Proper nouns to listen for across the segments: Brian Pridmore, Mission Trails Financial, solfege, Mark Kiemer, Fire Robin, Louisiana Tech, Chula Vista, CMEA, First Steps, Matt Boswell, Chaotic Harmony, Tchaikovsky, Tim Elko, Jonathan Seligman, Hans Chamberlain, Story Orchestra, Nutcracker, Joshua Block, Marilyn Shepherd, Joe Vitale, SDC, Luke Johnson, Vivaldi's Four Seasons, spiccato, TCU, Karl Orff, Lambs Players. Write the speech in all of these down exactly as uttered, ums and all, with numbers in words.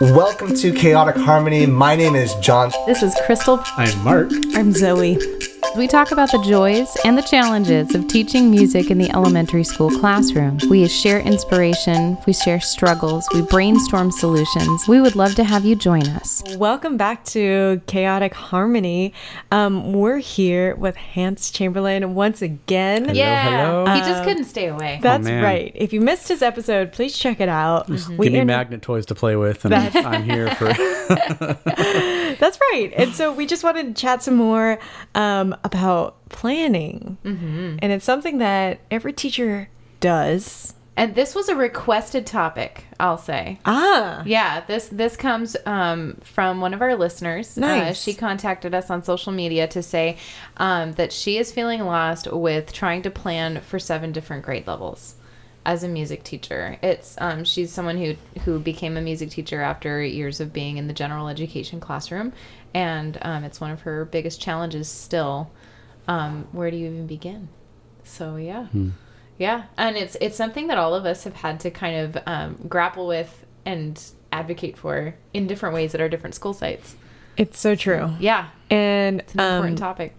Welcome to Chaotic Harmony. My name is John. This is Crystal. I'm Mark. I'm Zoe. We talk about the joys and the challenges of teaching music in the elementary school classroom. We share inspiration, we share struggles, we brainstorm solutions. We would love to have you join us. Welcome back to Chaotic Harmony. Um, we're here with Hans Chamberlain once again. Hello, yeah, hello. Um, he just couldn't stay away. That's oh, right. If you missed his episode, please check it out. Mm-hmm. We Give me inter- magnet toys to play with, and I'm here for... That's right. And so we just wanted to chat some more um, about planning. Mm-hmm. And it's something that every teacher does. And this was a requested topic, I'll say. Ah. Yeah, this this comes um, from one of our listeners. Nice. Uh, she contacted us on social media to say um, that she is feeling lost with trying to plan for seven different grade levels. As a music teacher, it's um, she's someone who who became a music teacher after years of being in the general education classroom, and um, it's one of her biggest challenges still. Um, where do you even begin? So yeah, hmm. yeah, and it's it's something that all of us have had to kind of um, grapple with and advocate for in different ways at our different school sites. It's so true. Yeah, and it's an um, important topic.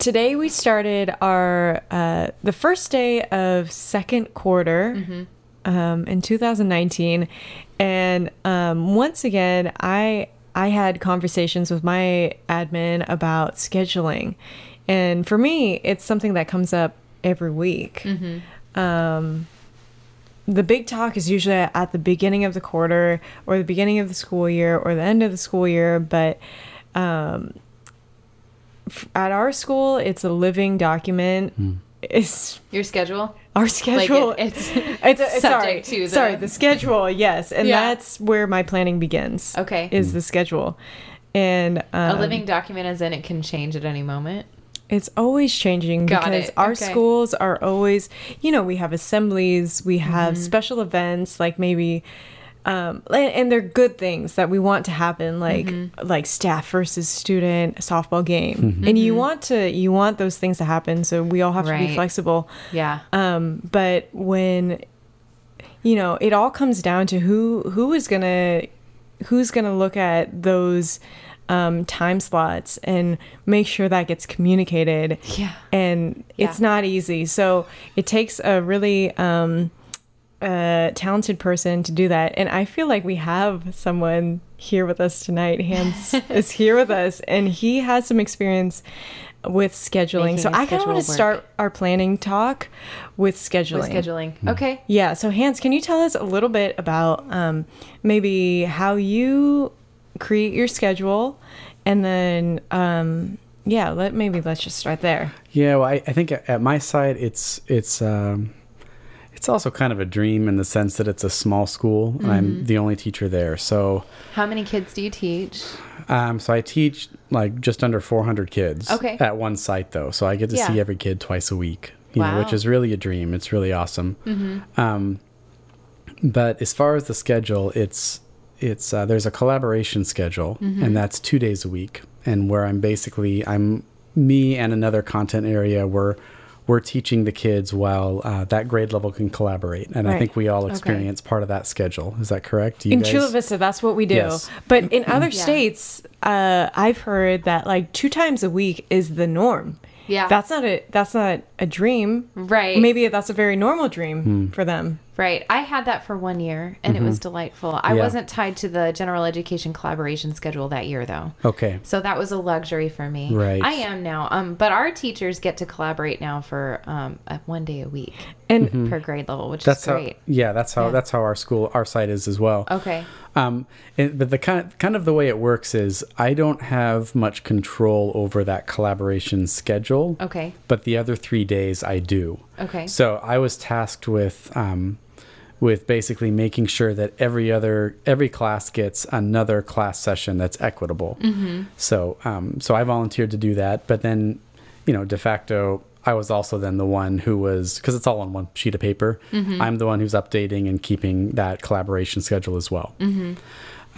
Today we started our uh, the first day of second quarter mm-hmm. um, in two thousand nineteen, and um, once again I I had conversations with my admin about scheduling, and for me it's something that comes up every week. Mm-hmm. Um, the big talk is usually at the beginning of the quarter or the beginning of the school year or the end of the school year, but. Um, At our school, it's a living document. Hmm. It's your schedule. Our schedule. Like it, it's it's, it's sorry, to the... sorry, the schedule. Yes, and yeah. That's where my planning begins. Okay, is the schedule, and um, a living document, as in it can change at any moment. It's always changing Got because it. our okay. schools are always. You know, we have assemblies, we have mm-hmm. special events, like maybe. Um, and, and they're good things that we want to happen, like mm-hmm. like staff versus student softball game, mm-hmm. and you want to you want those things to happen. So we all have right. to be flexible. Yeah. Um. But when, you know, it all comes down to who who is gonna who's gonna look at those um, time slots and make sure that gets communicated. Yeah. And yeah. it's not easy. So it takes a really. Um, a talented person to do that, and I feel like we have someone here with us tonight. Hans is here with us, and he has some experience with scheduling. Making so I kind of want to start our planning talk with scheduling. With scheduling, okay. Yeah, so Hans, can you tell us a little bit about um, maybe how you create your schedule, and then um, yeah, let maybe let's just start there. Yeah, well, I, I think at my side, it's it's. Um... It's also kind of a dream in the sense that it's a small school. Mm-hmm. I'm the only teacher there. So, how many kids do you teach? Um, so I teach like just under four hundred kids okay. at one site, though. So I get to yeah. see every kid twice a week, you wow. know, which is really a dream. It's really awesome. Mm-hmm. Um, but as far as the schedule, it's it's uh, there's a collaboration schedule, mm-hmm. and that's two days a week. And where I'm basically I'm me and another content area where. We're teaching the kids while uh, that grade level can collaborate. And right. I think we all experience okay. part of that schedule. Is that correct? Do you in guys... Chula Vista, that's what we do. Yes. But in other yeah. states, uh, I've heard that like two times a week is the norm. Yeah. That's not a, that's not a dream. Right. Maybe that's a very normal dream hmm. for them. Right. I had that for one year, and mm-hmm. it was delightful. I yeah. wasn't tied to the general education collaboration schedule that year, though. Okay. So that was a luxury for me. Right. I am now. Um, but our teachers get to collaborate now for um a, one day a week and mm-hmm. per grade level, which that's is great. How, yeah, that's how yeah. that's how our school, our site is as well. Okay. Um, it, but the kind of, kind of the way it works is I don't have much control over that collaboration schedule. Okay. But the other three days I do. Okay. So I was tasked with. Um, with basically making sure that every other every class gets another class session that's equitable. Mm-hmm. So um, so I volunteered to do that, but then, you know, de facto, I was also then the one who was, because it's all on one sheet of paper, mm-hmm. I'm the one who's updating and keeping that collaboration schedule as well. Mm-hmm.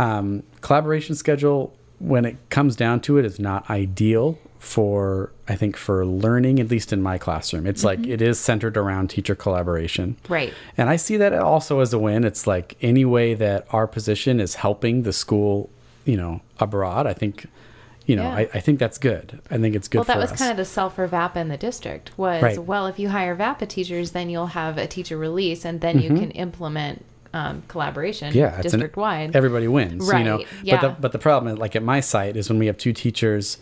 Um, collaboration schedule, when it comes down to it, is not ideal. for, I think, for learning, at least in my classroom. It's mm-hmm. like, it is centered around teacher collaboration. Right. And I see that also as a win. It's like any way that our position is helping the school, you know, abroad, I think, you know, yeah. I, I think that's good. I think it's good well, for us. Well, that was kind of the sell for VAPA in the district was, right. well, if you hire VAPA teachers, then you'll have a teacher release and then mm-hmm. you can implement Um, collaboration yeah, district wide. Everybody wins, right. you know. Yeah. But the, but the problem, like at my site, is when we have two teachers,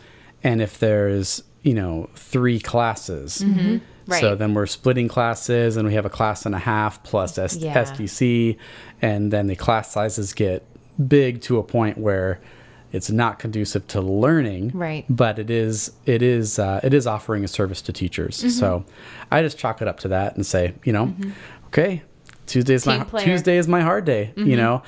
and if there's you know three classes, mm-hmm. right. so then we're splitting classes, and we have a class and a half plus S- yeah. S D C, and then the class sizes get big to a point where it's not conducive to learning, right. but it is it is uh, it is offering a service to teachers. Mm-hmm. So I just chalk it up to that and say, you know, mm-hmm. okay. Tuesday is my Tuesday is my hard day, mm-hmm. you know,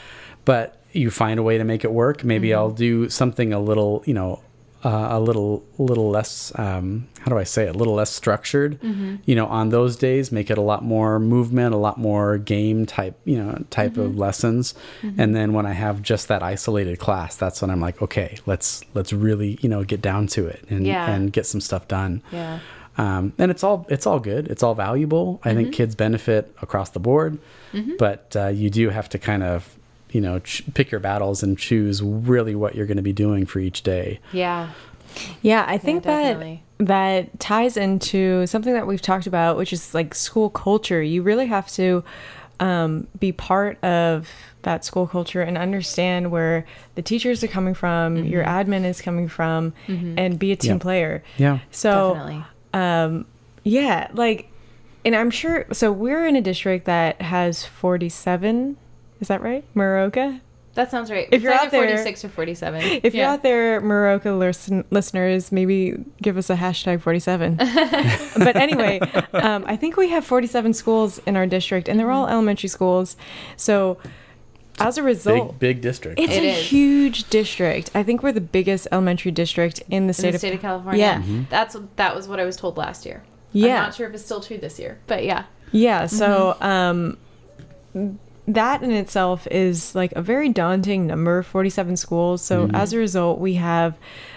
but you find a way to make it work. Maybe mm-hmm. I'll do something a little, you know, uh, a little, little less, um, how do I say it? A little less structured, mm-hmm. you know, on those days, make it a lot more movement, a lot more game type, you know, type mm-hmm. of lessons. Mm-hmm. And then when I have just that isolated class, that's when I'm like, okay, let's, let's really, you know, get down to it and, yeah. and get some stuff done. Yeah. Um, and it's all it's all good. It's all valuable. I mm-hmm. think kids benefit across the board, mm-hmm. but uh, you do have to kind of, you know, ch- pick your battles and choose really what you're going to be doing for each day. Yeah. Yeah, I think yeah, that that ties into something that we've talked about, which is like school culture. You really have to um, be part of that school culture and understand where the teachers are coming from, mm-hmm. your admin is coming from, mm-hmm. and be a team yeah. player. Yeah. So. Definitely. Um, yeah, like, and I'm sure, so we're in a district that has forty-seven, is that right? Moroka? That sounds right. If it's you're like out there, forty-six or forty-seven. If yeah. you're out there, Moroka listen, listeners, maybe give us a hashtag forty-seven. But anyway, um, I think we have forty-seven schools in our district and they're all elementary schools. So as a result, big, big district. It's it a is. huge district. I think we're the biggest elementary district in the state, in the state of, of California. Yeah, mm-hmm. that's that was what I was told last year. Yeah, I'm not sure if it's still true this year, but yeah. Yeah. So mm-hmm. um, that in itself is like a very daunting number, forty-seven schools. So mm-hmm. as a result, we have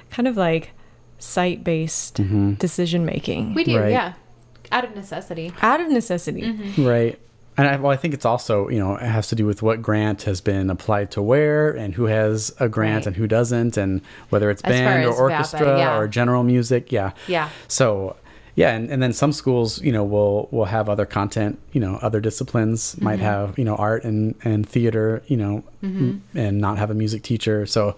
kind of like site-based mm-hmm. decision making. We do, right. yeah, out of necessity. Out of necessity, mm-hmm. right. And I, well, I think it's also, you know, it has to do with what grant has been applied to where and who has a grant right. and who doesn't and whether it's as band or orchestra VAPA, yeah. or general music. Yeah. Yeah. So, yeah. And, and then some schools, you know, will will have other content, you know, other disciplines mm-hmm. might have, you know, art and, and theater, you know, mm-hmm. and not have a music teacher. So,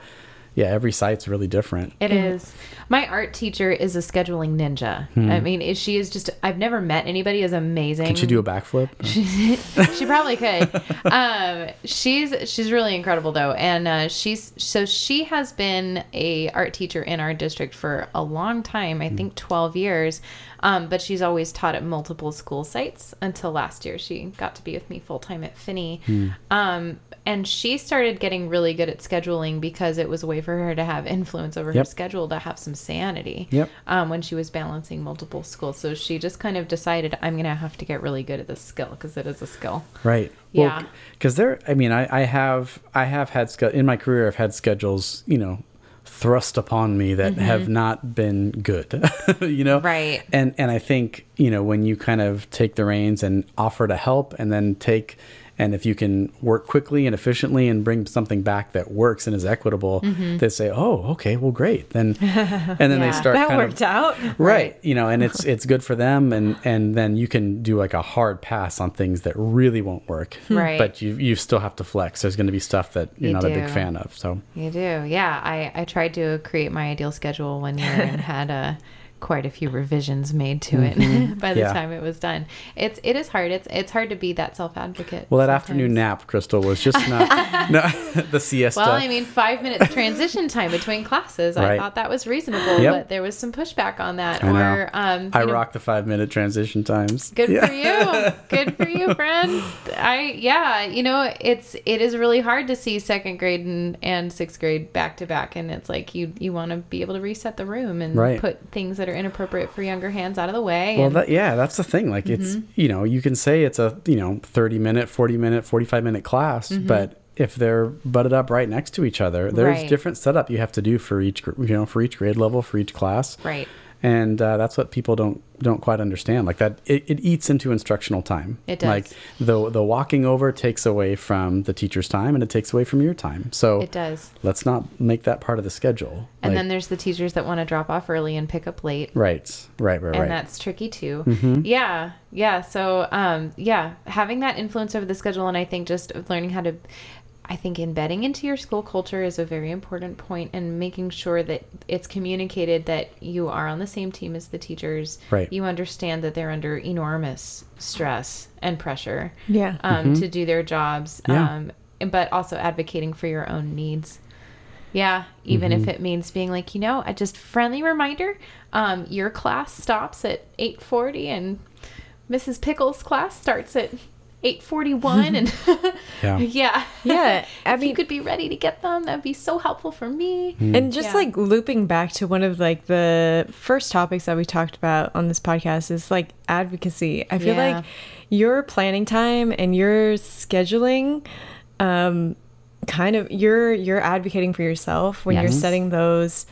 yeah, every site's really different. It yeah. is. My art teacher is a scheduling ninja. Hmm. I mean, she is just, I've never met anybody as amazing. Can she do a backflip? She, she probably could. um, she's she's really incredible, though. And uh, she's so she has been a art teacher in our district for a long time, I hmm. think twelve years. Um, but she's always taught at multiple school sites until last year. She got to be with me full-time at Finney. Hmm. Um, and she started getting really good at scheduling because it was a way for her to have influence over yep. her schedule, to have some sanity yep. um, when she was balancing multiple schools. So she just kind of decided, I'm going to have to get really good at this skill because it is a skill. Right. Yeah. Well, because there, I mean, I, I have, I have had, in my career, I've had schedules, you know, thrust upon me that mm-hmm. have not been good, you know? Right. And, and I think, you know, when you kind of take the reins and offer to help and then take, and if you can work quickly and efficiently and bring something back that works and is equitable, mm-hmm. they say, "Oh, okay, well, great." Then, and then yeah, they start that kind worked of, out, right, right? You know, and it's it's good for them, and, and then you can do like a hard pass on things that really won't work, right? But you you still have to flex. There's going to be stuff that you're you not do. a big fan of, so you do, yeah. I I tried to create my ideal schedule one year and had a. quite a few revisions made to it mm-hmm. by the yeah. time it was done. It's it is hard. It's it's hard to be that self-advocate. Well, that sometimes. Afternoon nap, Crystal, was just not no, the siesta. Well, I mean, five minutes transition time between classes. Right. I thought that was reasonable, yep. but there was some pushback on that. I or um, I know, rock the five-minute transition times. Good yeah. for you. Good for you, friend. I yeah, you know, it's it is really hard to see second grade and, and sixth grade back to back, and it's like you you want to be able to reset the room and right. put things that are inappropriate for younger hands out of the way. Well, that, yeah, that's the thing. Like mm-hmm. it's, you know, you can say it's a, you know, thirty minute, forty minute, forty-five minute class, mm-hmm. but if they're butted up right next to each other, there's right. different setup you have to do for each, you know, for each grade level, for each class. Right. And uh, that's what people don't don't quite understand. Like that, it, it eats into instructional time. It does. Like the the walking over takes away from the teacher's time, and it takes away from your time. So it does. Let's not make that part of the schedule. And like, then there's the teachers that want to drop off early and pick up late. Right. Right. Right. And right. that's tricky too. Mm-hmm. Yeah. Yeah. So um, yeah, having that influence over the schedule, and I think just learning how to. I think embedding into your school culture is a very important point, and making sure that it's communicated that you are on the same team as the teachers. Right. You understand that they're under enormous stress and pressure yeah. um, mm-hmm. to do their jobs, yeah. um, but also advocating for your own needs. Yeah. Even mm-hmm. if it means being like, you know, I just friendly reminder, um, your class stops at eight forty and Missus Pickles' class starts at eight forty-one and yeah. yeah yeah I mean, if you could be ready to get them, that'd be so helpful for me. And just yeah. like looping back to one of like the first topics that we talked about on this podcast is like advocacy. I feel yeah. like your planning time and your scheduling um kind of you're you're advocating for yourself when yes. you're setting those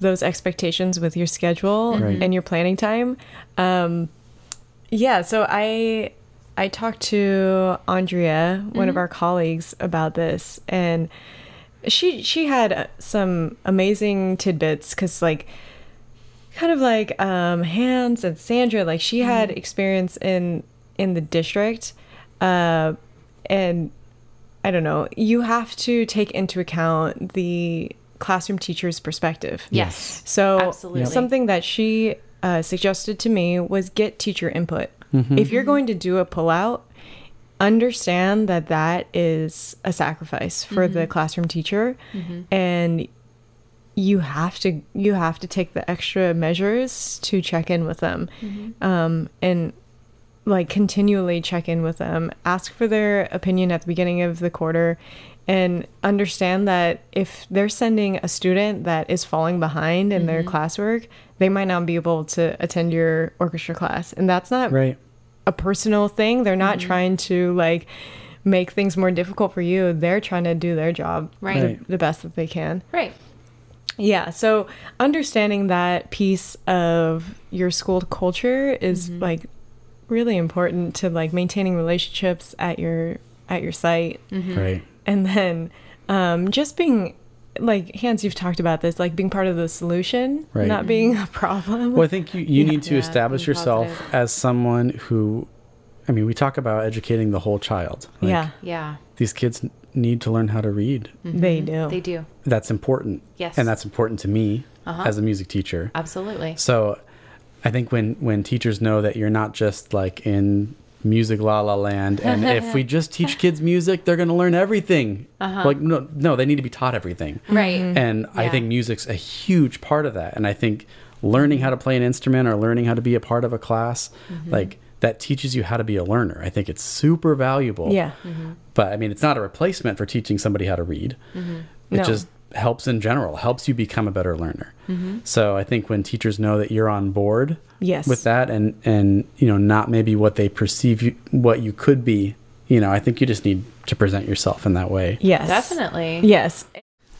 those expectations with your schedule mm-hmm. and your planning time. um yeah so I I talked to Andrea, one mm-hmm. of our colleagues, about this, and she she had some amazing tidbits because, like, kind of like um, Hans and Sandra, like she mm-hmm. had experience in in the district, uh, and I don't know, you have to take into account the classroom teacher's perspective. Yes, so absolutely. Something that she uh, suggested to me was get teacher input. Mm-hmm. If you're going to do a pullout, understand that that is a sacrifice for mm-hmm. the classroom teacher, mm-hmm. and you have to you have to take the extra measures to check in with them, mm-hmm. um, and like continually check in with them. Ask for their opinion at the beginning of the quarter, and understand that if they're sending a student that is falling behind in mm-hmm. their classwork, they might not be able to attend your orchestra class, and that's not right. a personal thing. They're not mm-hmm. trying to like make things more difficult for you. They're trying to do their job right. the, the best that they can. Right. Yeah. So understanding that piece of your school culture is mm-hmm. like really important to like maintaining relationships at your at your site. Mm-hmm. Right. And then um, just being, like, Hans, you've talked about this, like being part of the solution, right. not being a problem. Well, I think you, you yeah. need to yeah, establish yourself positive. As someone who, I mean, we talk about educating the whole child. Like, yeah. yeah. These kids need to learn how to read. Mm-hmm. They do. They do. That's important. Yes. And that's important to me uh-huh. as a music teacher. Absolutely. So I think when, when teachers know that you're not just like in music la la land, and if we just teach kids music, they're going to learn everything. Uh-huh. Like no, no, they need to be taught everything. Right. And yeah. I think music's a huge part of that. And I think learning how to play an instrument or learning how to be a part of a class, mm-hmm. like that teaches you how to be a learner. I think it's super valuable. Yeah. Mm-hmm. But I mean, it's not a replacement for teaching somebody how to read. Mm-hmm. It no. just helps in general, helps you become a better learner. Mm-hmm. So I think when teachers know that you're on board yes. with that, and and you know, not maybe what they perceive you, what you could be, you know, I think you just need to present yourself in that way. Yes, definitely. Yes.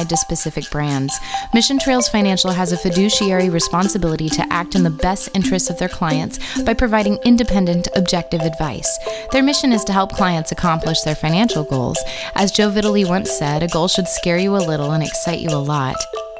to specific brands. Mission Trails Financial has a fiduciary responsibility to act in the best interests of their clients by providing independent, objective advice. Their mission is to help clients accomplish their financial goals. As Joe Vitale once said, a goal should scare you a little and excite you a lot.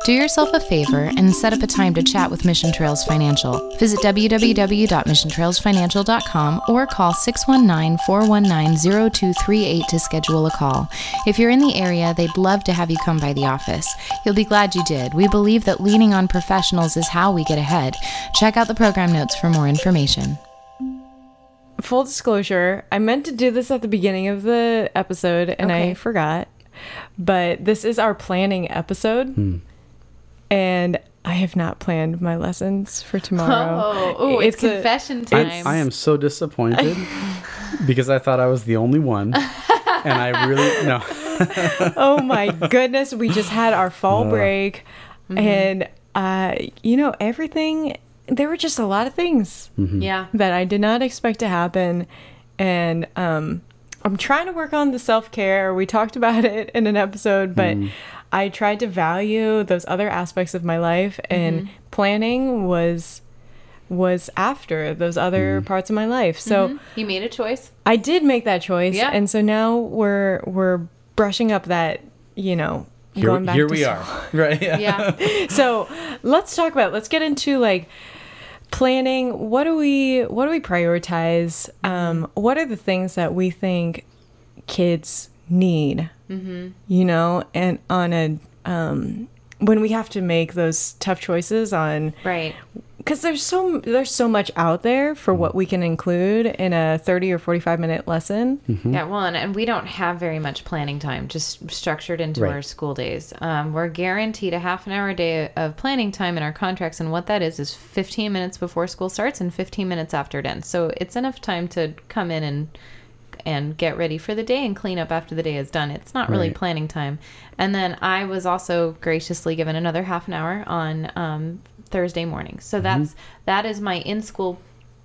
Do yourself a favor and set up a time to chat with Mission Trails Financial. Visit w w w dot mission trails financial dot com or call six one nine, four one nine, zero two three eight to schedule a call. If you're in the area, they'd love to have you come by the office. You'll be glad you did. We believe that leaning on professionals is how we get ahead. Check out the program notes for more information. Full disclosure, I meant to do this at the beginning of the episode and okay. I forgot. But this is our planning episode. Mm. And I have not planned my lessons for tomorrow. Oh, ooh, it's, it's confession a, time. I, I am so disappointed because I thought I was the only one. And I really, no. Oh my goodness. We just had our fall uh, break. Mm-hmm. And, uh, you know, everything, there were just a lot of things mm-hmm. yeah. that I did not expect to happen. And um, I'm trying to work on the self-care. We talked about it in an episode, but... Mm. I tried to value those other aspects of my life, and mm-hmm. planning was was after those other mm-hmm. parts of my life. So mm-hmm. you made a choice. I did make that choice, yeah. and so now we're we're brushing up that, you know, here, going back. Here to we school. Are, right? Yeah. yeah. So let's talk about. Let's get into like planning. What do we What do we prioritize? Um, what are the things that we think kids need? Mm-hmm. You know, and on a um, when we have to make those tough choices on right, because there's so there's so much out there for what we can include in a thirty or forty-five minute lesson. Mm-hmm. Yeah, well, and, and we don't have very much planning time, just structured into right. our school days. Um, we're guaranteed a half an hour a day of planning time in our contracts, and what that is is fifteen minutes before school starts and fifteen minutes after it ends. So it's enough time to come in and. and get ready for the day and clean up after the day is done. It's not really right. planning time. And then I was also graciously given another half an hour on um, Thursday morning. So mm-hmm. that's that is my in-school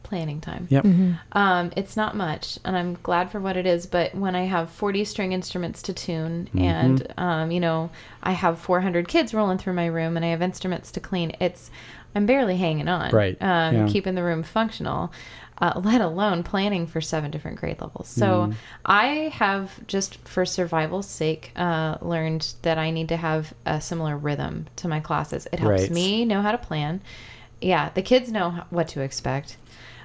planning time. Yep. Mm-hmm. Um, it's not much, and I'm glad for what it is, but when I have forty string instruments to tune mm-hmm. and, um, you know, I have four hundred kids rolling through my room and I have instruments to clean, it's I'm barely hanging on, right. um, yeah. keeping the room functional. Uh, let alone planning for seven different grade levels. So mm. I have just for survival's sake uh, learned that I need to have a similar rhythm to my classes. It helps right. me know how to plan. Yeah, the kids know what to expect.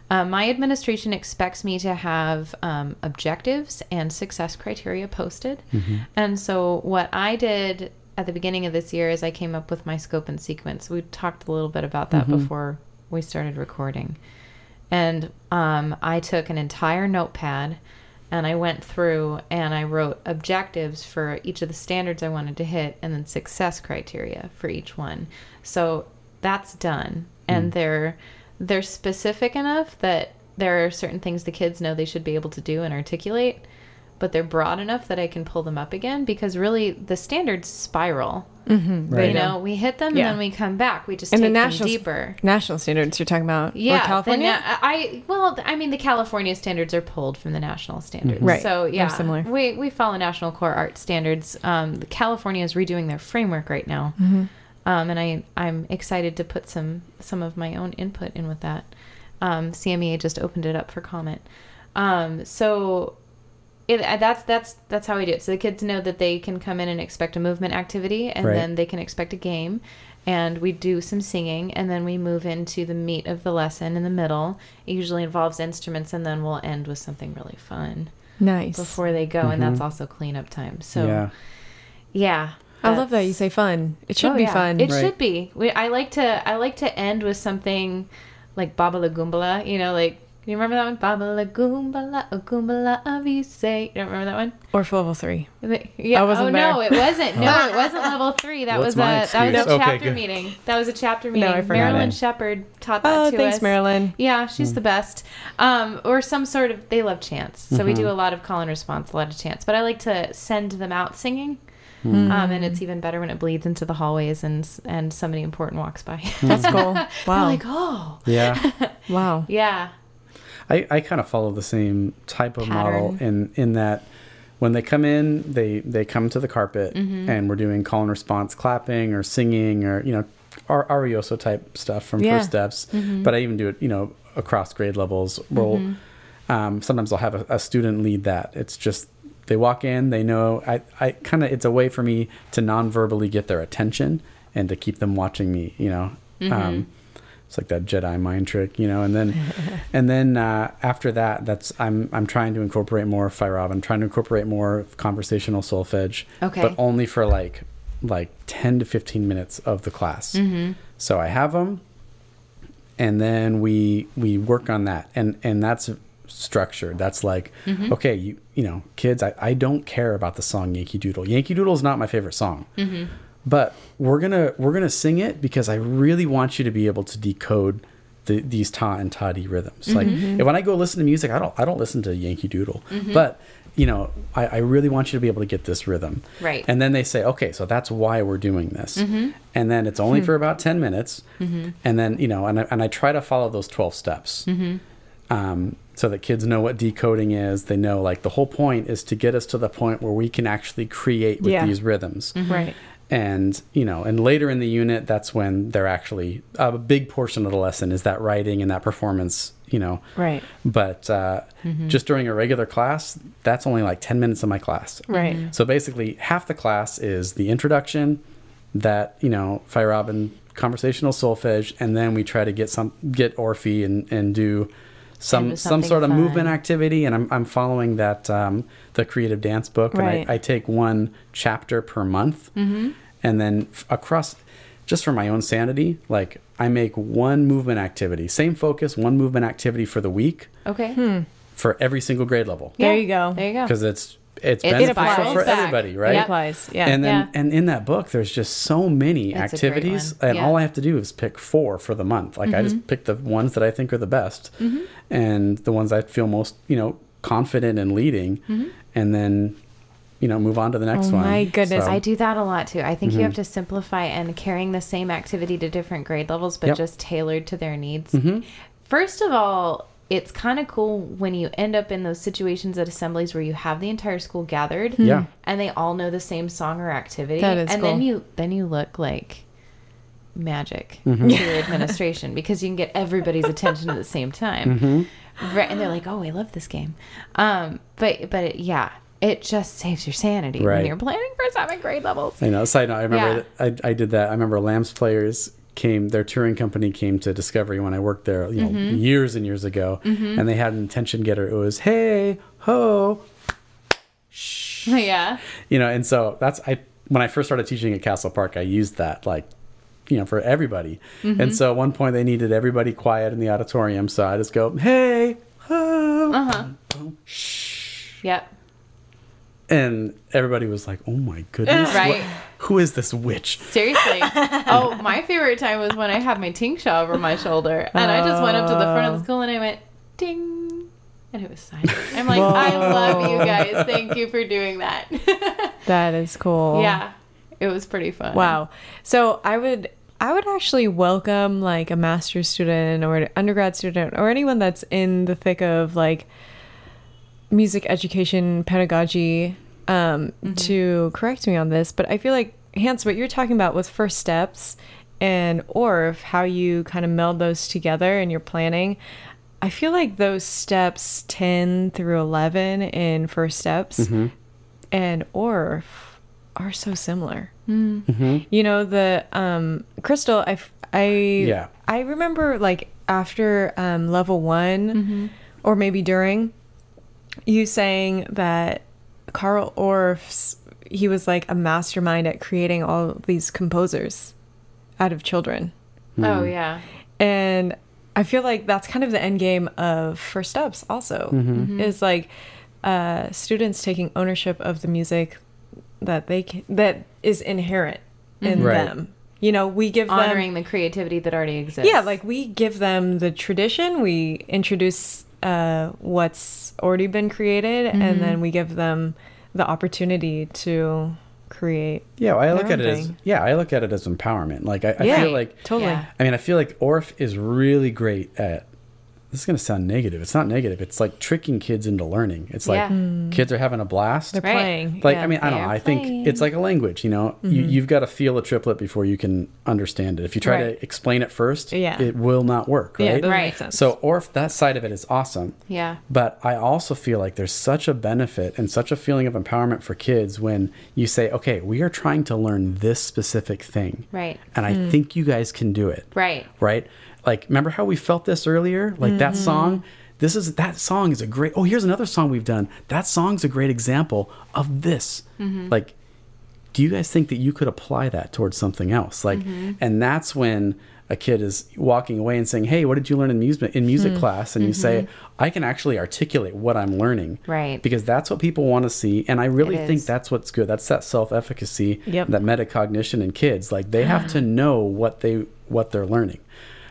Uh, my administration expects me to have um, objectives and success criteria posted. Mm-hmm. And so what I did at the beginning of this year is I came up with my scope and sequence. We talked a little bit about that mm-hmm. before we started recording. And um, I took an entire notepad and I went through and I wrote objectives for each of the standards I wanted to hit and then success criteria for each one. So that's done. Mm. And they're they're specific enough that there are certain things the kids know they should be able to do and articulate, but they're broad enough that I can pull them up again because really the standards spiral. Mm-hmm, right. You know, we hit them yeah. and then we come back. We just and take the national, them deeper. National standards you're talking about? Yeah, or California. Na- I well, I mean the California standards are pulled from the national standards, mm-hmm. right? So yeah, they're similar. We we follow national core art standards. Um, California is redoing their framework right now, mm-hmm. um, and I I'm excited to put some some of my own input in with that. Um, C M E A just opened it up for comment, um, so. It, that's that's that's how we do it. So the kids know that they can come in and expect a movement activity, and right. then they can expect a game, and we do some singing, and then we move into the meat of the lesson in the middle. It usually involves instruments, and then we'll end with something really fun. Nice. Before they go, mm-hmm. and that's also cleanup time. So, yeah. yeah I love that you say fun. It should oh, be yeah. fun. It right. should be. We, I like to I like to end with something like Baba La Goombala, you know, like. You remember that one? Baba Goombala, Goombala Avise. You don't remember that one? Or for level three. Yeah. I wasn't oh, there. no, it wasn't. No, oh. it wasn't level three. That What's was a excuse? that was a okay, chapter good. meeting. That was a chapter meeting. No, I forgot Marilyn it. Shepherd taught that oh, to thanks, us. Oh, thanks, Marilyn. Yeah, she's mm. the best. Um, or some sort of, they love chants. So mm-hmm. we do a lot of call and response, a lot of chants. But I like to send them out singing. Mm. Um, and it's even better when it bleeds into the hallways and and somebody important walks by. That's cool. Wow. They're like, oh. Yeah. Wow. Yeah. I, I kind of follow the same type of Pattern. model in, in that when they come in, they, they come to the carpet mm-hmm. and we're doing call and response clapping or singing or, you know, ar- arioso type stuff from yeah. First Steps. Mm-hmm. But I even do it, you know, across grade levels. We'll, mm-hmm. um, sometimes I'll have a, a student lead that. It's just they walk in, they know. I, I kind of it's a way for me to non-verbally get their attention and to keep them watching me, you know. Mm-hmm. Um, It's like that Jedi mind trick, you know, and then, and then uh, after that, that's I'm I'm trying to incorporate more Fire Robin. I'm trying to incorporate more conversational solfege, okay. but only for like like ten to fifteen minutes of the class. Mm-hmm. So I have them, and then we we work on that, and and that's structured. That's like, mm-hmm. okay, you you know, kids, I, I don't care about the song Yankee Doodle. Yankee Doodle is not my favorite song. Mm-hmm. But we're gonna we're gonna sing it because I really want you to be able to decode the, these ta and ta dee rhythms. Mm-hmm. Like if, when I go listen to music, I don't I don't listen to Yankee Doodle, mm-hmm. but you know, I, I really want you to be able to get this rhythm. Right. And then they say, okay, so that's why we're doing this. Mm-hmm. And then it's only mm-hmm. for about ten minutes. Mm-hmm. And then you know, and I, and I try to follow those twelve steps. Mm-hmm. Um, so that kids know what decoding is. They know like the whole point is to get us to the point where we can actually create with yeah. these rhythms. Mm-hmm. Right. And, you know, and later in the unit, that's when they're actually uh, a big portion of the lesson is that writing and that performance, you know. Right. But uh, mm-hmm. just during a regular class, that's only like ten minutes of my class. Right. Mm-hmm. So basically half the class is the introduction, that, you know, Fire Robin conversational solfege. And then we try to get some, get Orphe and, and do some, some sort of fun. movement activity. And I'm, I'm following that, um, the creative dance book. Right. And I, I take one chapter per month. Mm-hmm. And then across, just for my own sanity, like I make one movement activity, same focus, one movement activity for the week. Okay. Hmm. For every single grade level. Yeah. There you go. There you go. Because it's it's it, beneficial it for back. everybody, right? It applies. Yeah. And then yeah. and in that book, there's just so many That's activities, and yeah. all I have to do is pick four for the month. Like mm-hmm. I just pick the ones that I think are the best, mm-hmm. and the ones I feel most, you know, confident in leading, mm-hmm. and then. you know, move on to the next oh one. Oh my goodness. So. I do that a lot too. I think mm-hmm. you have to simplify and carrying the same activity to different grade levels, but yep. just tailored to their needs. Mm-hmm. First of all, it's kind of cool when you end up in those situations at assemblies where you have the entire school gathered yeah. and they all know the same song or activity. That is and cool. then you, then you look like magic mm-hmm. to your administration because you can get everybody's attention at the same time. Mm-hmm. Right. And they're like, oh, I love this game. Um, but, but it, yeah. It just saves your sanity right. when you're planning for seventh grade levels. I know. Side note, I remember yeah. I, I did that. I remember Lambs Players came, their touring company came to Discovery when I worked there, you know, mm-hmm. years and years ago. Mm-hmm. And they had an attention getter. It was, hey, ho, shh. Yeah. You know, and so that's, I when I first started teaching at Castle Park, I used that, like, you know, for everybody. Mm-hmm. And so at one point they needed everybody quiet in the auditorium. So I just go, hey, ho, uh-huh. boom, shh. Yep. And everybody was like, oh my goodness. Right. What, who is this witch? Seriously. Oh, my favorite time was when I had my tingsha over my shoulder. And uh, I just went up to the front of the school and I went, ding. And it was silent. I'm like, whoa. I love you guys. Thank you for doing that. That is cool. Yeah. It was pretty fun. Wow. So I would... I would actually welcome like a master's student or an undergrad student or anyone that's in the thick of like... music education pedagogy um mm-hmm. to correct me on this, but I feel like Hans, what you're talking about with First Steps and Orff, how you kind of meld those together in your planning, I feel like those steps ten through eleven in First Steps mm-hmm. and Orff are so similar. Mm-hmm. You know, the um Crystal, I I yeah. I remember like after um level one mm-hmm. or maybe during, you saying that Karl Orff's, he was like a mastermind at creating all these composers out of children. Mm-hmm. Oh, yeah. And I feel like that's kind of the end game of First Steps also, mm-hmm. is like uh, students taking ownership of the music that they can, that is inherent in mm-hmm. right. them. You know, we give Honoring them... Honoring the creativity that already exists. Yeah, like we give them the tradition, we introduce... Uh, what's already been created, mm-hmm. and then we give them the opportunity to create. Yeah, I look at it thing. as yeah, I look at it as empowerment. Like I, I yeah, feel like totally. Yeah. I mean, I feel like Orff is really great at. This is gonna sound negative. It's not negative. It's like tricking kids into learning. It's like yeah. mm. kids are having a blast. They're playing. Like yeah, I mean, I don't know. Playing. I think it's like a language. You know, mm-hmm. you, you've got to feel a triplet before you can understand it. If you try right. to explain it first, yeah. it will not work. Right. Yeah, that right. makes sense. So Orff, that side of it is awesome. Yeah. But I also feel like there's such a benefit and such a feeling of empowerment for kids when you say, "Okay, we are trying to learn this specific thing, right? And I mm. think you guys can do it, right? Right." Like, remember how we felt this earlier? Like mm-hmm. that song, this is, that song is a great, oh, here's another song we've done. That song's a great example of this. Mm-hmm. Like, do you guys think that you could apply that towards something else? Like, mm-hmm. and that's when a kid is walking away and saying, hey, what did you learn in music in music mm-hmm. class? And mm-hmm. you say, I can actually articulate what I'm learning. Right. Because that's what people want to see. And I really it think is. that's what's good. That's that self-efficacy, yep. that metacognition in kids. Like they have to know what they what they're learning.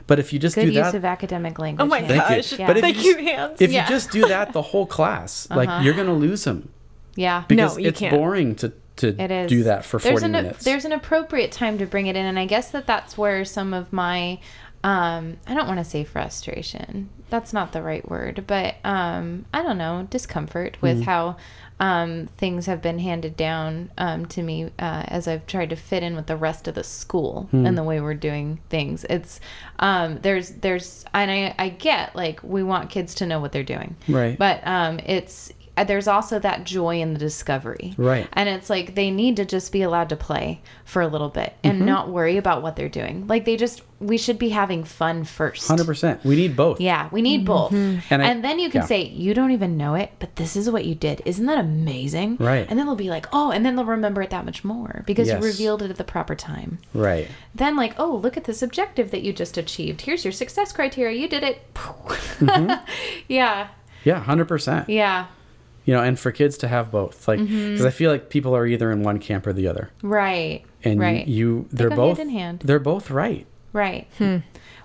But if you just Good do that, use of academic language. Oh my Hans. gosh! Thank you, yeah. but if Thank you, just, you Hans. If yeah. you just do that the whole class, uh-huh. like you're going to lose them. Yeah, because no, you it's can't. boring to to do that for there's forty an, minutes. There's an appropriate time to bring it in, and I guess that that's where some of my, um, I don't want to say frustration. That's not the right word, but um, I don't know, discomfort with mm-hmm. how um, things have been handed down um, to me uh, as I've tried to fit in with the rest of the school mm-hmm. and the way we're doing things. It's um, there's there's and I, I get like we want kids to know what they're doing, right? But um, it's there's also that joy in the discovery, right? And it's like they need to just be allowed to play for a little bit and mm-hmm. not worry about what they're doing. Like they just. We should be having fun first. one hundred percent. We need both. Yeah, we need both. Mm-hmm. And, I, and then you can yeah. say, you don't even know it, but this is what you did. Isn't that amazing? Right. And then they'll be like, oh, and then they'll remember it that much more because yes. you revealed it at the proper time. Right. Then like, oh, look at this objective that you just achieved. Here's your success criteria. You did it. Mm-hmm. yeah. Yeah, one hundred percent. Yeah. You know, and for kids to have both, like, because mm-hmm. I feel like people are either in one camp or the other. Right. And right. you, you they're they both, hand in hand. They're both right. Right. Hmm.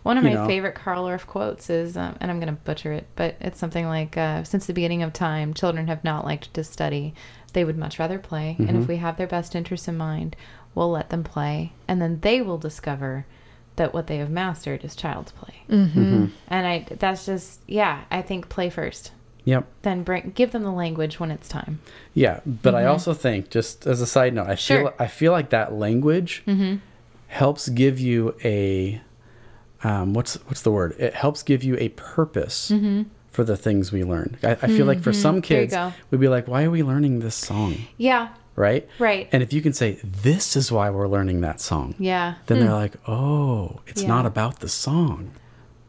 One of you my know. favorite Karl Orff quotes is, um, and I'm going to butcher it, but it's something like, uh, since the beginning of time, children have not liked to study. They would much rather play. Mm-hmm. And if we have their best interests in mind, we'll let them play. And then they will discover that what they have mastered is child's play. Mm-hmm. Mm-hmm. And I, that's just, yeah, I think play first. Yep. Then bring, give them the language when it's time. Yeah. But mm-hmm. I also think, just as a side note, I feel, sure. I feel like that language mm-hmm. helps give you a um, what's what's the word? It helps give you a purpose mm-hmm. for the things we learn. I, I feel mm-hmm. like for some kids, we'd be like, "Why are we learning this song?" Yeah. Right. Right. And if you can say, "This is why we're learning that song," yeah, then mm. they're like, "Oh, it's yeah. not about the song."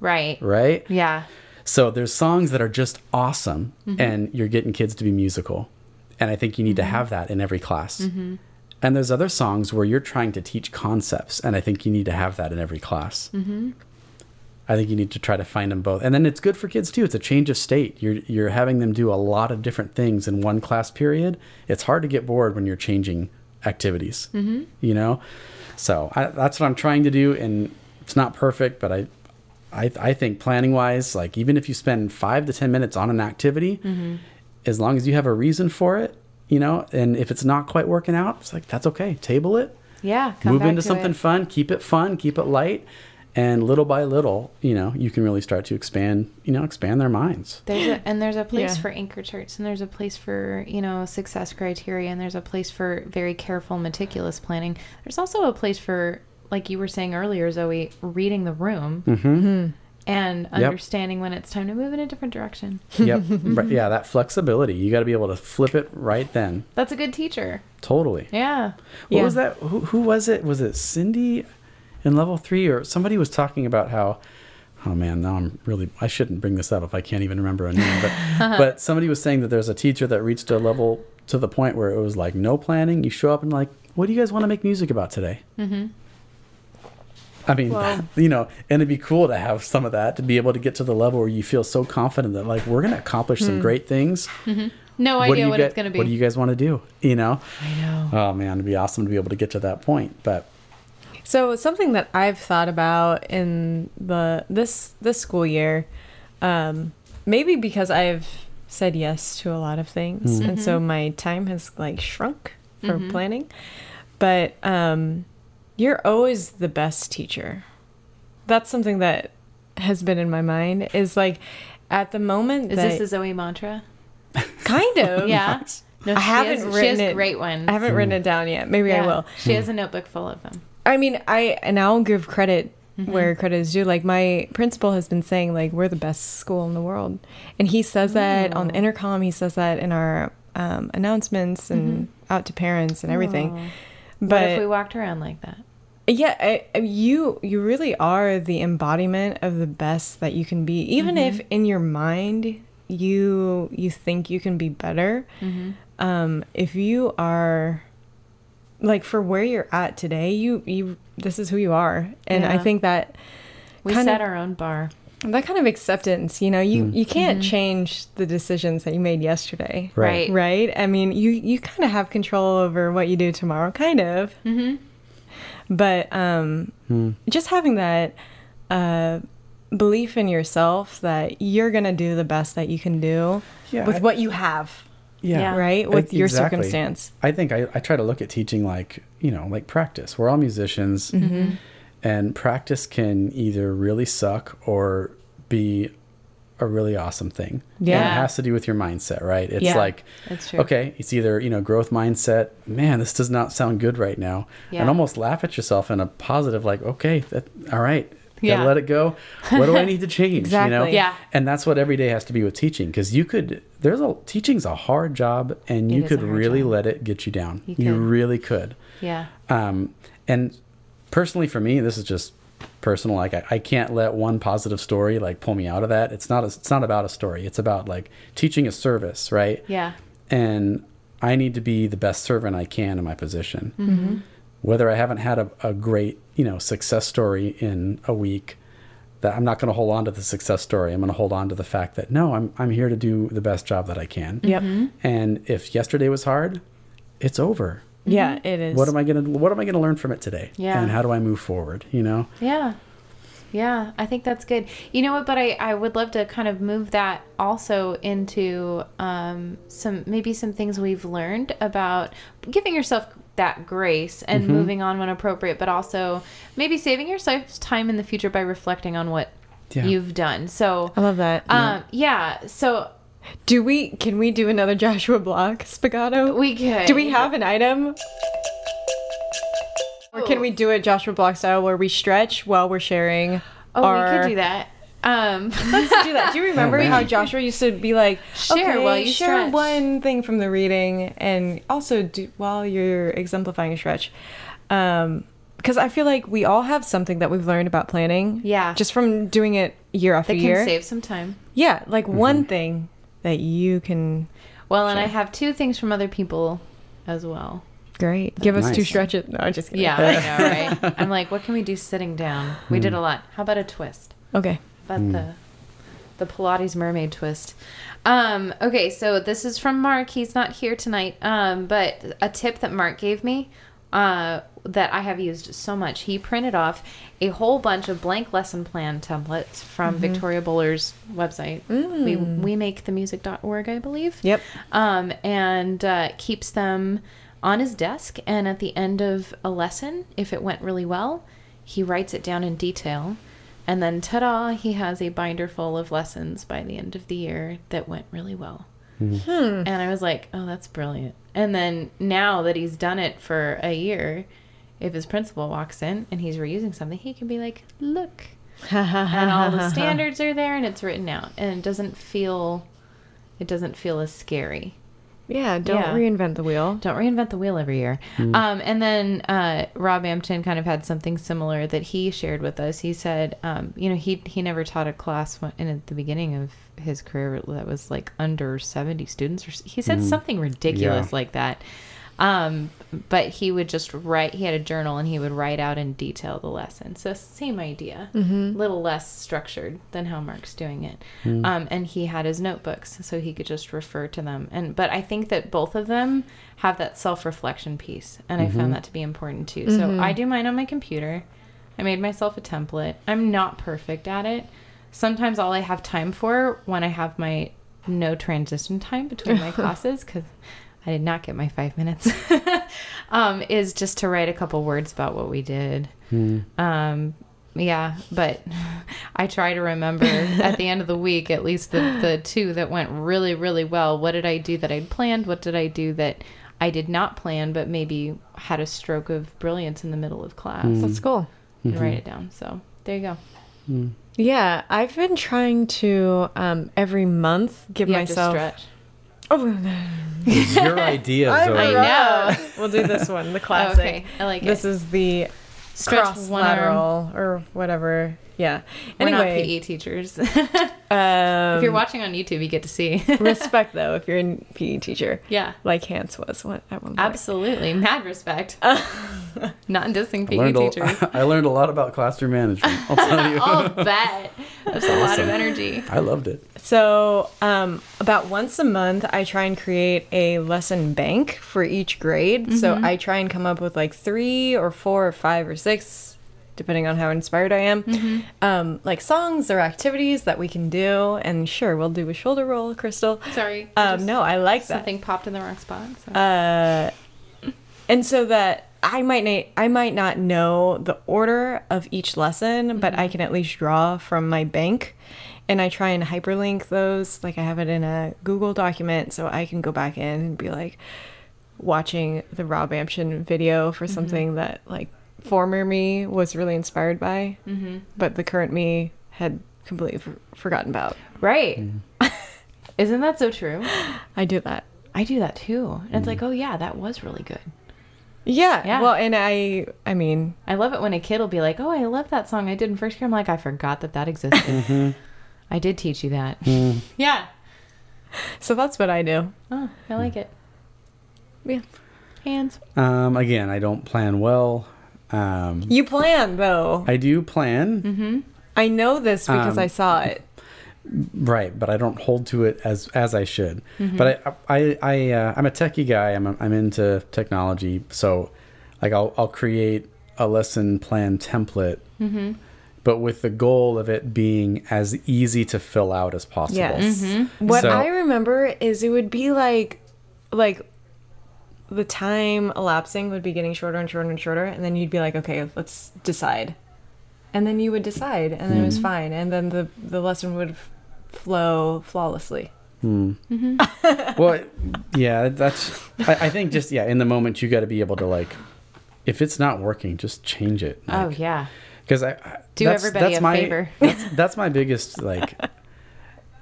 Right. Right. Yeah. So there's songs that are just awesome, mm-hmm. and you're getting kids to be musical, and I think you need mm-hmm. to have that in every class. Mm-hmm. And there's other songs where you're trying to teach concepts, and I think you need to have that in every class. Mm-hmm. I think you need to try to find them both. And then it's good for kids, too. It's a change of state. You're you're having them do a lot of different things in one class period. It's hard to get bored when you're changing activities, mm-hmm. you know? So I, that's what I'm trying to do, and it's not perfect, but I, I, I think planning-wise, like even if you spend five to ten minutes on an activity, mm-hmm. as long as you have a reason for it, you know, and if it's not quite working out, it's like, that's okay. Table it. Yeah. Come Move into something it. fun. Keep it fun. Keep it light. And little by little, you know, you can really start to expand, you know, expand their minds. There's a, and there's a place yeah. for anchor charts, and there's a place for, you know, success criteria, and there's a place for very careful, meticulous planning. There's also a place for, like you were saying earlier, Zoe, reading the room. Mm-hmm. Mm-hmm. And understanding yep. when it's time to move in a different direction. Yep. Right. Yeah, that flexibility. You got to be able to flip it right then. That's a good teacher. Totally. Yeah. What yeah. was that? Who, who was it? Was it Cindy in level three? Or somebody was talking about how, oh man, now I'm really, I shouldn't bring this up if I can't even remember a name. But, but somebody was saying that there's a teacher that reached a level to the point where it was like no planning. You show up and like, what do you guys want to make music about today? Mm-hmm. I mean, well, you know, and it'd be cool to have some of that, to be able to get to the level where you feel so confident that, like, we're going to accomplish some great things. Mm-hmm. No what idea what get, it's going to be. What do you guys want to do? You know? I know. Oh, man, it'd be awesome to be able to get to that point. But so something that I've thought about in the this this school year, um, maybe because I've said yes to a lot of things, mm-hmm. and so my time has, like, shrunk for mm-hmm. planning. But um you're always the best teacher. That's something that has been in my mind, is like at the moment. Is that this a Zoe mantra? Kind of. Yeah. No, I haven't has, written she has it. Great ones. I haven't mm. written it down yet. Maybe yeah. I will. She has a notebook full of them. I mean, I and I'll give credit mm-hmm. where credit is due. Like my principal has been saying, like, we're the best school in the world, and he says Ooh. that on the intercom. He says that in our um, announcements and mm-hmm. out to parents and everything. Aww. But what if we walked around like that? Yeah, I, you you really are the embodiment of the best that you can be. Even mm-hmm. if in your mind you you think you can be better, mm-hmm. um, if you are like for where you're at today, you you this is who you are. And yeah. I think that we set of, our own bar. That kind of acceptance, you know, you, mm. you can't mm-hmm. change the decisions that you made yesterday. Right. Right. I mean, you, you kind of have control over what you do tomorrow, kind of. Mm-hmm. But um, mm. just having that uh, belief in yourself that you're going to do the best that you can do yeah, with I, what you have. Yeah. Right. With I, your exactly. circumstance. I think I, I try to look at teaching like, you know, like practice. We're all musicians. Mm-hmm. And practice can either really suck or be a really awesome thing. Yeah. And it has to do with your mindset, right? It's yeah, like, that's true. Okay, it's either, you know, growth mindset. Man, this does not sound good right now. Yeah. And almost laugh at yourself in a positive, like, okay, that, all right. Yeah. Gotta let it go. What do I need to change? Exactly. You know? Yeah. And that's what every day has to be with teaching. Because you could, there's a, teaching's a hard job and it you could really job. Let it get you down. You, you really could. Yeah. Um, and... Personally, for me, this is just personal. Like, I, I can't let one positive story like pull me out of that. It's not a, it's not about a story. It's about like teaching a service, right? Yeah. And I need to be the best servant I can in my position. Mm-hmm. Whether I haven't had a, a great, you know, success story in a week, that I'm not going to hold on to the success story. I'm going to hold on to the fact that no, I'm I'm here to do the best job that I can. Yep. Mm-hmm. And if yesterday was hard, it's over. Yeah, it is. What am I gonna What am I gonna learn from it today? Yeah, and how do I move forward? You know. Yeah, yeah. I think that's good. You know what? But I, I would love to kind of move that also into um, some maybe some things we've learned about giving yourself that grace and mm-hmm. moving on when appropriate, but also maybe saving yourself time in the future by reflecting on what yeah. you've done. So I love that. Um, yeah. yeah so. Do we, can we do another Joshua Block spagato? We can. Do we have an item? Or can we do it Joshua Block style where we stretch while we're sharing? Oh, our... we could do that. Um, Let's do that. Do you remember oh, how Joshua used to be like, share okay, while you share stretch. One thing from the reading and also do, while you're exemplifying a stretch. Um, Because I feel like we all have something that we've learned about planning. Yeah. Just from doing it year after that year. That can save some time. Yeah. Like mm-hmm. one thing. That you can... Well, and share. I have two things from other people as well. Great. Give nice. Us two stretches. No, I'm just kidding. Yeah, I know, right? I'm like, what can we do sitting down? We mm. did a lot. How about a twist? Okay. How about mm. the the Pilates mermaid twist? Um, okay, so this is from Mark. He's not here tonight, um, but a tip that Mark gave me uh, that I have used so much. He printed off a whole bunch of blank lesson plan templates from mm-hmm. Victoria Buller's website. Mm. We we make the music dot org, I believe. Yep. Um, and uh, keeps them on his desk. And at the end of a lesson, if it went really well, he writes it down in detail. And then ta-da, he has a binder full of lessons by the end of the year that went really well. Mm-hmm. Hmm. And I was like, oh, that's brilliant. And then now that he's done it for a year, if his principal walks in and he's reusing something, he can be like, look, and all the standards are there and it's written out and it doesn't feel, it doesn't feel as scary. Yeah. Don't yeah. reinvent the wheel. Don't reinvent the wheel every year. Mm. Um, and then uh, Rob Amption kind of had something similar that he shared with us. He said, um, you know, he he never taught a class when, and at the beginning of his career that was like under seventy students. Or, he said mm. something ridiculous yeah. like that. Um, but he would just write, he had a journal and he would write out in detail the lesson. So same idea, a mm-hmm. little less structured than how Mark's doing it. Mm. Um, and he had his notebooks so he could just refer to them. And, but I think that both of them have that self-reflection piece and mm-hmm. I found that to be important too. So mm-hmm. I do mine on my computer. I made myself a template. I'm not perfect at it. Sometimes all I have time for when I have my no transition time between my classes, cause I did not get my five minutes, um, is just to write a couple words about what we did. Mm. Um, yeah, but I try to remember at the end of the week, at least the, the two that went really, really well. What did I do that I'd planned? What did I do that I did not plan, but maybe had a stroke of brilliance in the middle of class? Mm. That's cool. And mm-hmm. write it down. So there you go. Mm. Yeah, I've been trying to um, every month give you myself... have to stretch. Oh, it's your idea. I know. We'll do this one, the classic. Oh, okay, I like it. This is the stretch cross lateral or whatever. Yeah. We're anyway, not P E teachers. um, if you're watching on YouTube, you get to see. Respect, though, if you're a P E teacher. Yeah. Like Hans was what, at one point. Absolutely. Mad respect. Not dissing P E teachers. A, I learned a lot about classroom management. I'll tell you. I'll bet. That's awesome. A lot of energy. I loved it. So um, about once a month, I try and create a lesson bank for each grade. Mm-hmm. So I try and come up with like three or four or five or six, depending on how inspired I am, mm-hmm. um, like songs or activities that we can do. And sure, we'll do a shoulder roll, Crystal. Sorry. Um, no, I like that. Something popped in the wrong spot. So. Uh, and so that I might, na- I might not know the order of each lesson, mm-hmm. but I can at least draw from my bank. And I try and hyperlink those. Like I have it in a Google document so I can go back in and be like watching the Rob Amption video for something mm-hmm. that like, former me was really inspired by, mm-hmm. but the current me had completely for- forgotten about. Right. Mm. Isn't that so true? I do that. I do that too. And mm. it's like, oh yeah, that was really good. Yeah. yeah. Well, and I, I mean. I love it when a kid will be like, oh, I love that song I did in first grade. I'm like, I forgot that that existed. Mm-hmm. I did teach you that. Mm. Yeah. So that's what I do. Oh, I like it. Yeah. Hands. Um, again, I don't plan well. Um, you plan, though. I do plan. Mm-hmm. I know this because um, I saw it. Right, but I don't hold to it as as I should. Mm-hmm. But I, I, I, uh, I'm a techie guy. I'm a, I'm into technology, so like I'll I'll create a lesson plan template, mm-hmm. but with the goal of it being as easy to fill out as possible. Yes. Mm-hmm. What so, I remember is it would be like, like. the time elapsing would be getting shorter and shorter and shorter, and then you'd be like, okay, let's decide. And then you would decide, and then mm-hmm. it was fine, and then the, the lesson would f- flow flawlessly. Mm. Mm-hmm. Well, yeah, that's... I, I think just, yeah, in the moment, you got to be able to, like, if it's not working, just change it. Like, oh, yeah. Because I... I Do that's, everybody that's a my, favor. That's, that's my biggest, like...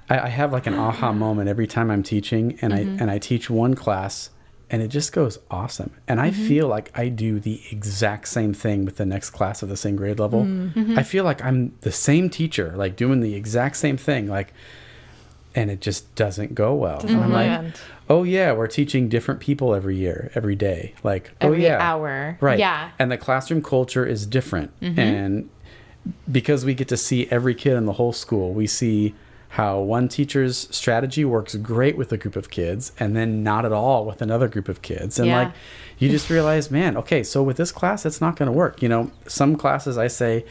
I, I have, like, an aha moment every time I'm teaching, and mm-hmm. I and I teach one class... And it just goes awesome. And I mm-hmm. feel like I do the exact same thing with the next class of the same grade level. Mm-hmm. I feel like I'm the same teacher, like doing the exact same thing. Like, and it just doesn't go well. Doesn't and I'm land. like, oh yeah, we're teaching different people every year, every day. Like, every oh yeah. hour. Right. Yeah. And the classroom culture is different. Mm-hmm. And because we get to see every kid in the whole school, we see how one teacher's strategy works great with a group of kids and then not at all with another group of kids. And yeah. like, you just realize, man, okay, so with this class, it's not going to work. You know, some classes I say,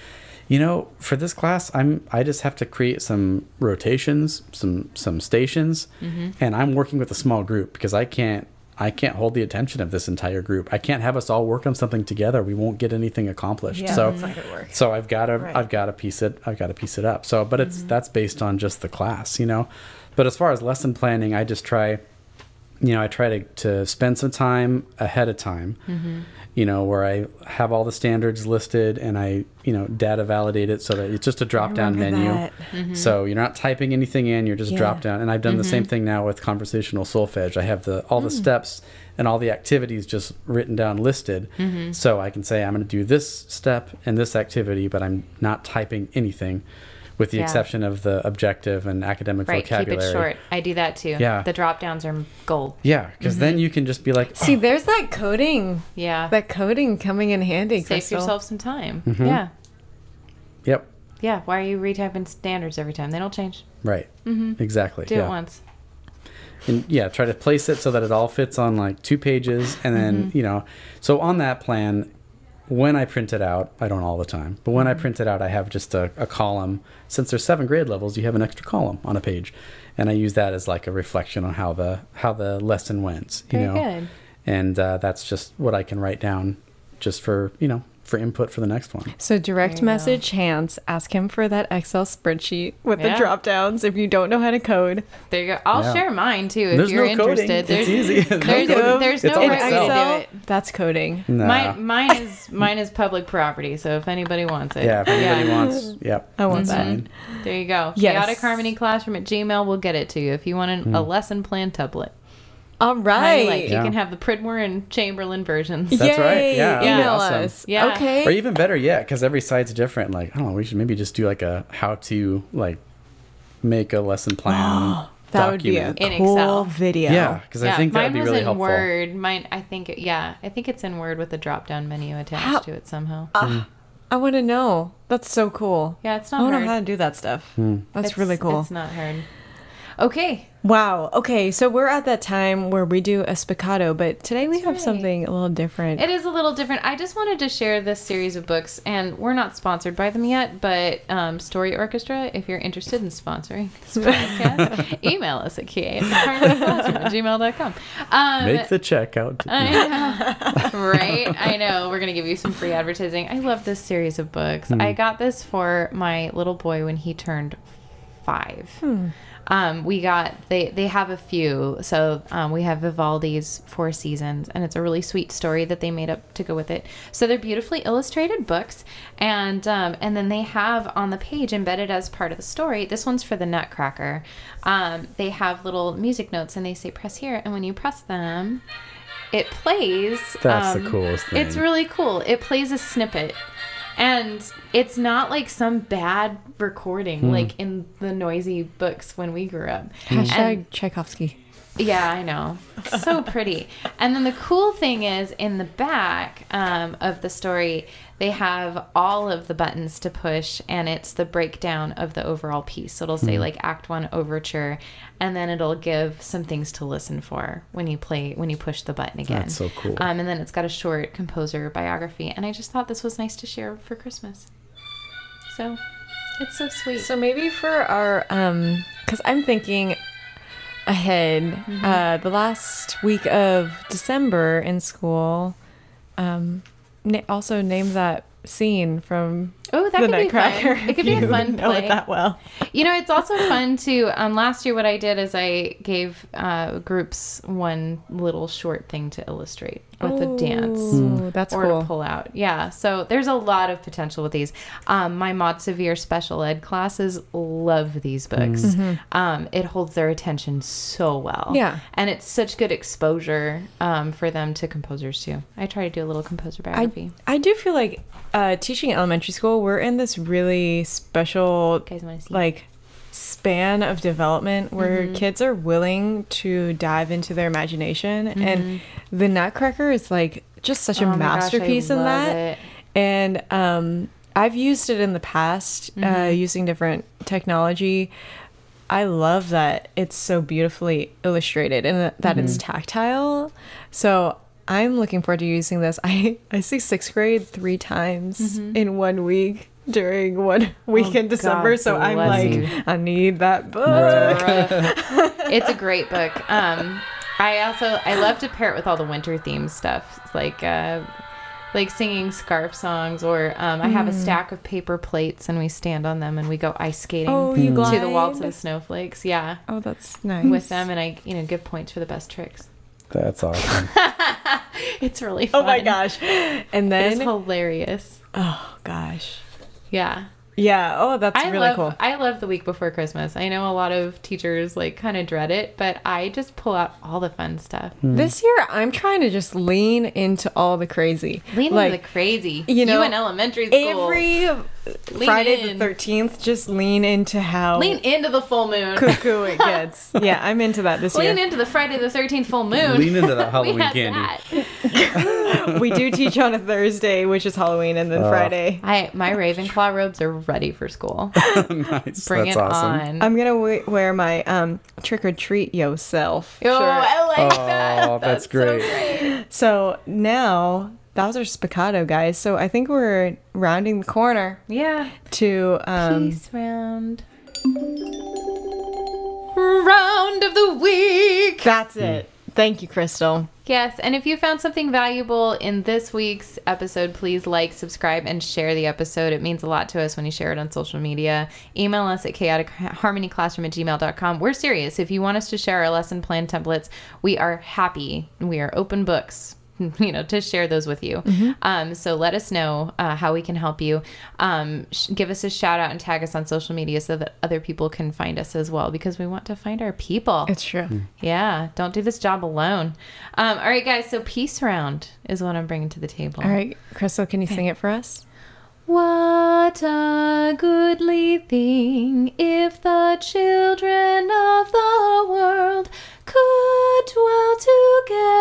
you know, for this class, I'm, I just have to create some rotations, some, some stations, mm-hmm. and I'm working with a small group because I can't, I can't hold the attention of this entire group. I can't have us all work on something together. We won't get anything accomplished. Yeah, so, that's not gonna work. so I've got to, right. I've got to piece it, I've got to piece it up. So, but it's mm-hmm. that's based on just the class, you know. But as far as lesson planning, I just try, you know, I try to, to spend some time ahead of time, mm-hmm. you know, where I have all the standards listed and I, you know, data validate it so that it's just a drop down menu. Mm-hmm. So you're not typing anything in, you're just yeah. drop down. And I've done mm-hmm. the same thing now with conversational solfege. I have the all the mm. steps and all the activities just written down, listed. Mm-hmm. So I can say I'm going to do this step and this activity, but I'm not typing anything. With the yeah. exception of the objective and academic right, vocabulary. Keep it short. I do that too. Yeah. The drop downs are gold. Yeah, because mm-hmm. then you can just be like, oh. See, there's that coding. Yeah. That coding coming in handy. Save Crystal. yourself some time. Mm-hmm. Yeah. Yep. Yeah. Why are you retyping standards every time? They don't change. Right. Mm-hmm. Exactly. Do yeah. it once. And yeah, try to place it so that it all fits on like two pages. And then, mm-hmm. you know, so on that plan, when I print it out, I don't all the time, but when I print it out, I have just a, a column. Since there's seven grade levels, you have an extra column on a page, and I use that as like a reflection on how the how the lesson went. You Very know, good. and uh, that's just what I can write down, just for you know for input for the next one. So direct message go. Hans, ask him for that Excel spreadsheet with yeah. the drop downs. If you don't know how to code, there you go. I'll yeah. share mine too if there's you're no interested. There's, it's easy. There's no, there's no right Excel. way to do it. That's coding. Nah. Mine, mine is mine is public property. So if anybody wants it, yeah, if anybody yeah. wants, yep. I want that. Mine. There you go. Yes. Chaotic Harmony Classroom at Gmail. We'll get it to you if you want an, mm. a lesson plan template. All right. Like, yeah. You can have the Pridmore and Chamberlain versions. That's Yay. Right. Yeah. Email yeah. awesome. Us. Yeah. Okay. Or even better yet, because every site's different. Like, oh, we should maybe just do like a how to like make a lesson plan. That document. Would be a in cool Excel. Video. Yeah, because yeah, I think that would be really helpful. Mine was in Word. Mine, I think, yeah, I think it's in Word with a drop-down menu attached how? To it somehow. Uh, mm. I want to know. That's so cool. Yeah, it's not I hard. I don't know how to do that stuff. Mm. That's it's, really cool. It's not hard. Okay. Wow. Okay, so we're at that time where we do a spiccato, but today we That's have right. something a little different. It is a little different. I just wanted to share this series of books, and we're not sponsored by them yet, but um, Story Orchestra, if you're interested in sponsoring this podcast, email us at k a at gmail dot com. Um, Make the check out. I know. Right? I know. We're going to give you some free advertising. I love this series of books. Mm. I got this for my little boy when he turned five. Hmm. Um, we got, they, they have a few, so um, we have Vivaldi's Four Seasons, and it's a really sweet story that they made up to go with it. So they're beautifully illustrated books, and um, and then they have on the page embedded as part of the story, this one's for the Nutcracker, um, they have little music notes, and they say press here, and when you press them, it plays. That's um, the coolest thing. It's really cool. It plays a snippet. And it's not like some bad recording mm. like in the noisy books when we grew up. Hashtag and, Tchaikovsky. Yeah, I know. So pretty. And then the cool thing is in the back um, of the story, they have all of the buttons to push, and it's the breakdown of the overall piece. So it'll say mm. like Act One Overture, and then it'll give some things to listen for when you play when you push the button again. That's so cool. Um, and then it's got a short composer biography, and I just thought this was nice to share for Christmas. So it's so sweet. So maybe for our, um, because I'm thinking ahead, mm-hmm. uh, the last week of December in school. Um, Na- also name that scene from oh that the could Nutcracker. Be fun. It could be you a fun play. Know it that well. You know, it's also fun to. Um, last year, what I did is I gave uh, groups one little short thing to illustrate with oh, a dance. Mm. That's or cool. To pull out. Yeah. So there's a lot of potential with these. Um, my mod severe special ed classes love these books. Mm-hmm. Um, it holds their attention so well. Yeah. And it's such good exposure um, for them to composers too. I try to do a little composer biography. I, I do feel like uh, teaching elementary school, we're in this really special like span of development where mm-hmm. kids are willing to dive into their imagination mm-hmm. and the Nutcracker is like just such oh a masterpiece gosh, in that it. And um I've used it in the past mm-hmm. uh using different technology. I love that it's so beautifully illustrated and that mm-hmm. it's tactile, so I'm looking forward to using this. I, I see sixth grade three times mm-hmm. in one week during one week oh, in December. God, so I'm like, you. I need that book. It's a great book. Um, I also, I love to pair it with all the winter theme stuff. It's like, uh, like singing scarf songs, or um, I have mm. a stack of paper plates and we stand on them and we go ice skating oh, you glide. To the Waltz of the Snowflakes. Yeah. Oh, that's nice. With them, and I, you know, give points for the best tricks. That's awesome. It's really fun. Oh my gosh. And then it's hilarious. Oh gosh. Yeah. Yeah. Oh, that's I really love, cool. I love the week before Christmas. I know a lot of teachers like kind of dread it, but I just pull out all the fun stuff. Mm. This year, I'm trying to just lean into all the crazy. Lean like, into the crazy. You know, you in elementary school. Every lean Friday in. The thirteenth, just lean into how. Lean into the full moon. Cuckoo it gets. Yeah, I'm into that this lean year. Lean into the Friday the thirteenth full moon. Lean into the Halloween we candy. That. We do teach on a Thursday, which is Halloween, and then uh, Friday. I my Ravenclaw robes are ready for school. Nice. Bring that's it awesome. On. I'm gonna w- wear my um trick or treat yourself. Oh, shirt. I like oh, that. Oh, that's, that's great. So great. So now that was our spiccato, guys. So I think we're rounding the corner. Yeah. To um, peace round. Round of the week. That's it. Mm. Thank you, Crystal. Yes, and if you found something valuable in this week's episode, please like, subscribe, and share the episode. It means a lot to us when you share it on social media. Email us at chaotic harmony classroom at gmail dot com. We're serious. If you want us to share our lesson plan templates, we are happy. We are open books. you know, to share those with you. Mm-hmm. Um, so let us know uh, how we can help you. Um, sh- give us a shout out and tag us on social media so that other people can find us as well, because we want to find our people. It's true. Mm. Yeah. Don't do this job alone. Um, all right, guys. So Peace Round is what I'm bringing to the table. All right. Crystal, can you okay. sing it for us? What a goodly thing if the children of the world could dwell together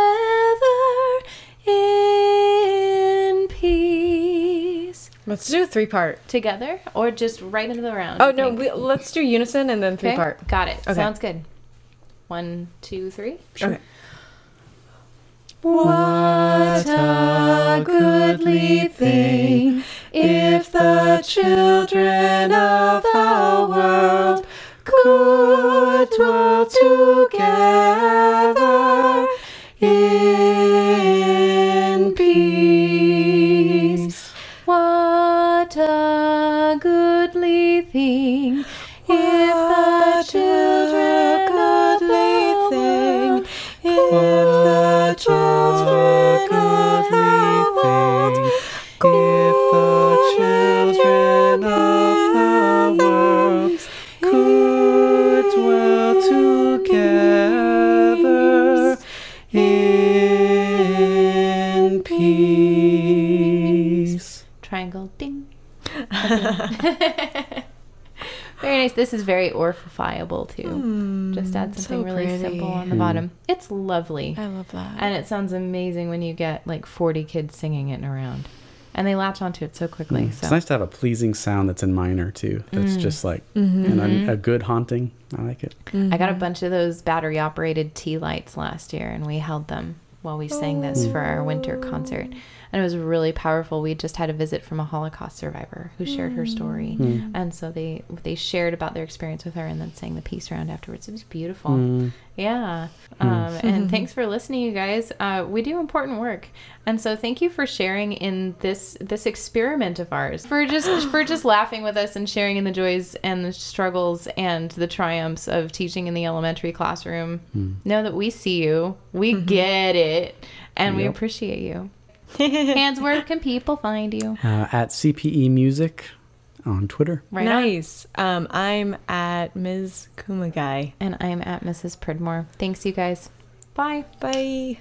in peace. Let's do a three-part. Together or just right into the round? Oh, no, we, let's do unison and then three-part. Okay. Got it. Okay. Sounds good. One, two, three. Sure. Okay. What a goodly thing if the children of the world could dwell together in peace. What a goodly thing if the children of the world could children of the world, if the children of the world could dwell together in peace. Triangle, ding. Okay. Very nice. This is very Orphifiable too. Mm, Just add something so really simple on the mm. bottom. It's lovely. I love that. And it sounds amazing when you get like forty kids singing it in a round. And they latch onto it so quickly. Mm. So. It's nice to have a pleasing sound that's in minor, too. That's mm. just like, mm-hmm. and a, a good haunting. I like it. Mm-hmm. I got a bunch of those battery-operated tea lights last year, and we held them while we sang this for our winter concert. And it was really powerful. We just had a visit from a Holocaust survivor who shared her story. Mm. And so they they shared about their experience with her and then sang the Peace Round afterwards. It was beautiful. Mm. Yeah. Mm. Um, and thanks for listening, you guys. Uh, we do important work. And so thank you for sharing in this this experiment of ours, for just for just laughing with us and sharing in the joys and the struggles and the triumphs of teaching in the elementary classroom. Mm. Know that we see you. We mm-hmm. get it. And yep. we appreciate you. Hans, where can people find you? Uh, at C P E Music on Twitter. Right nice. Um, I'm at Miz Kumagai. And I'm at Missus Pridmore. Thanks, you guys. Bye. Bye.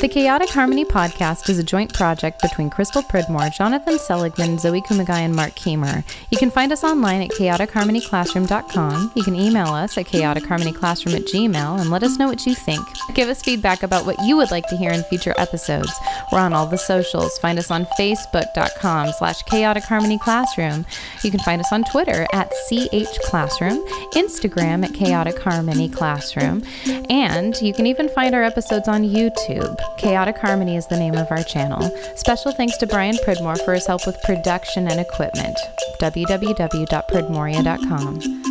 The Chaotic Harmony podcast is a joint project between Crystal Pridmore, Jonathan Seligman, Zoe Kumagai, and Mark Kiemer. You can find us online at chaotic harmony classroom dot com. You can email us at chaotic harmony classroom at gmail and let us know what you think. Give us feedback about what you would like to hear in future episodes. We're on all the socials. Find us on facebook.com slash chaoticharmonyclassroom. You can find us on Twitter at C H Classroom, Instagram at chaotic harmony classroom, and you can even find our episodes on YouTube. Chaotic Harmony is the name of our channel. Special thanks to Brian Pridmore for his help with production and equipment. w w w dot pridmoria dot com.